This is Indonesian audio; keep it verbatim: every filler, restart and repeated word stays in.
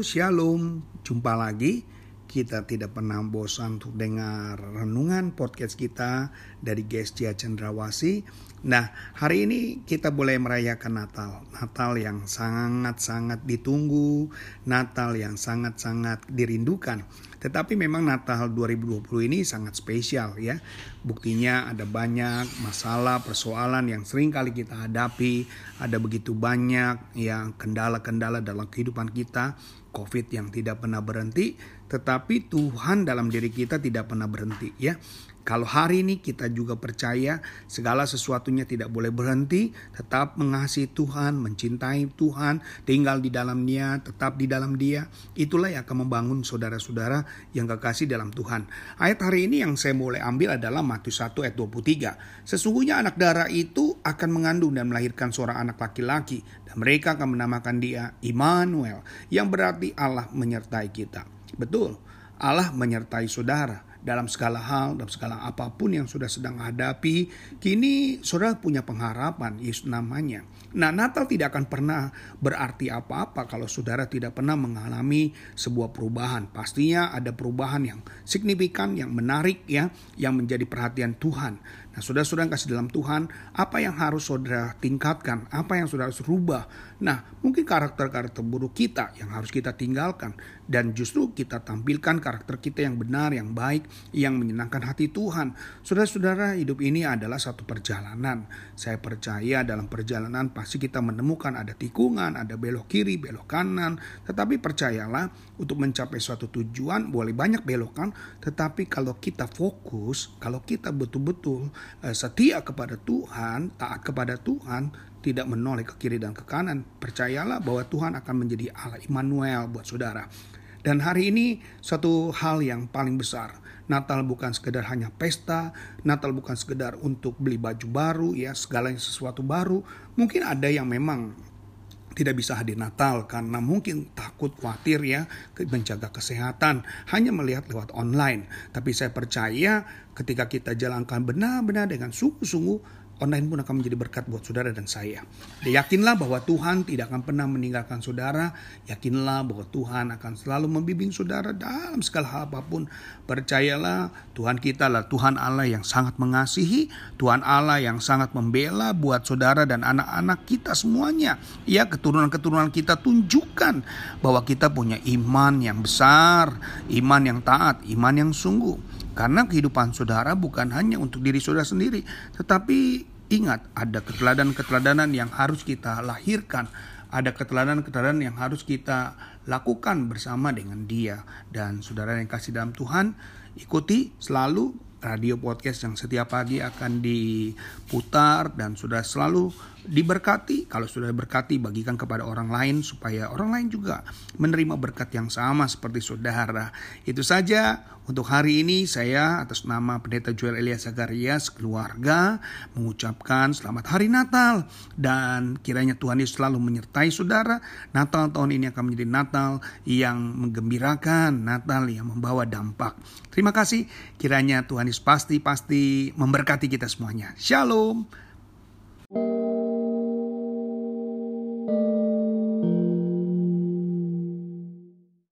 Selalu shalom, jumpa lagi. Kita tidak pernah bosan untuk dengar renungan podcast kita dari GESGIA Cendrawasih. Nah, hari ini kita boleh merayakan Natal. Natal yang sangat-sangat ditunggu, Natal yang sangat-sangat dirindukan. Tetapi memang Natal dua ribu dua puluh ini sangat spesial ya. Buktinya ada banyak masalah, persoalan yang sering kali kita hadapi. Ada begitu banyak yang kendala-kendala dalam kehidupan kita. Covid yang tidak pernah berhenti. Tetapi Tuhan dalam diri kita tidak pernah berhenti ya. Kalau hari ini kita juga percaya segala sesuatunya tidak boleh berhenti. Tetap mengasihi Tuhan, mencintai Tuhan, tinggal di dalam Dia, tetap di dalam Dia. Itulah yang akan membangun saudara-saudara yang kekasih dalam Tuhan. Ayat hari ini yang saya mulai ambil adalah Matius satu ayat dua puluh tiga. Sesungguhnya anak darah itu akan mengandung dan melahirkan seorang anak laki-laki. Dan mereka akan menamakan dia Immanuel, yang berarti Allah menyertai kita. Betul, Allah menyertai saudara. Dalam segala hal, dalam segala apapun yang sudah sedang hadapi, kini saudara punya pengharapan, Yesus namanya. Nah, Natal tidak akan pernah berarti apa-apa kalau saudara tidak pernah mengalami sebuah perubahan. Pastinya ada perubahan yang signifikan, yang menarik ya, yang menjadi perhatian Tuhan. Nah, saudara-saudara yang kasih dalam Tuhan, apa yang harus saudara tingkatkan? Apa yang saudara harus rubah? Nah, mungkin karakter-karakter buruk kita yang harus kita tinggalkan. Dan justru kita tampilkan karakter kita yang benar, yang baik, yang menyenangkan hati Tuhan. Saudara-saudara, hidup ini adalah satu perjalanan. Saya percaya dalam perjalanan pasti kita menemukan ada tikungan, ada belok kiri, belok kanan. Tetapi percayalah, untuk mencapai suatu tujuan boleh banyak belokan. Tetapi kalau kita fokus, kalau kita betul-betul setia kepada Tuhan, taat kepada Tuhan, tidak menoleh ke kiri dan ke kanan, percayalah bahwa Tuhan akan menjadi Allah Immanuel buat saudara. Dan hari ini satu hal yang paling besar, Natal bukan sekedar hanya pesta, Natal bukan sekedar untuk beli baju baru ya, segala sesuatu baru. Mungkin ada yang memang tidak bisa hadir Natal karena mungkin takut, khawatir ya, menjaga kesehatan, hanya melihat lewat online. Tapi saya percaya ketika kita jalankan benar-benar dengan sungguh-sungguh, online pun akan menjadi berkat buat saudara dan saya. Yakinlah bahwa Tuhan tidak akan pernah meninggalkan saudara. Yakinlah bahwa Tuhan akan selalu membimbing saudara dalam segala hal apapun. Percayalah, Tuhan kita lah Tuhan Allah yang sangat mengasihi. Tuhan Allah yang sangat membela buat saudara dan anak-anak kita semuanya. Ya, keturunan-keturunan kita tunjukkan bahwa kita punya iman yang besar, iman yang taat, iman yang sungguh. Karena kehidupan saudara bukan hanya untuk diri saudara sendiri, tetapi ingat, ada keteladanan-keteladanan yang harus kita lahirkan. Ada keteladanan-keteladanan yang harus kita lakukan bersama dengan Dia. Dan saudara yang kasih dalam Tuhan, ikuti selalu radio podcast yang setiap pagi akan diputar. Dan saudara selalu diberkati. Kalau saudara berkati, bagikan kepada orang lain, supaya orang lain juga menerima berkat yang sama seperti saudara. Itu saja untuk hari ini. Saya atas nama Pendeta Joel Elias Agarias keluarga mengucapkan selamat hari Natal. Dan kiranya Tuhan Yesus selalu menyertai saudara. Natal tahun ini akan menjadi Natal yang menggembirakan, Natal yang membawa dampak. Terima kasih. Kiranya Tuhan Yesus pasti-pasti memberkati kita semuanya. Shalom.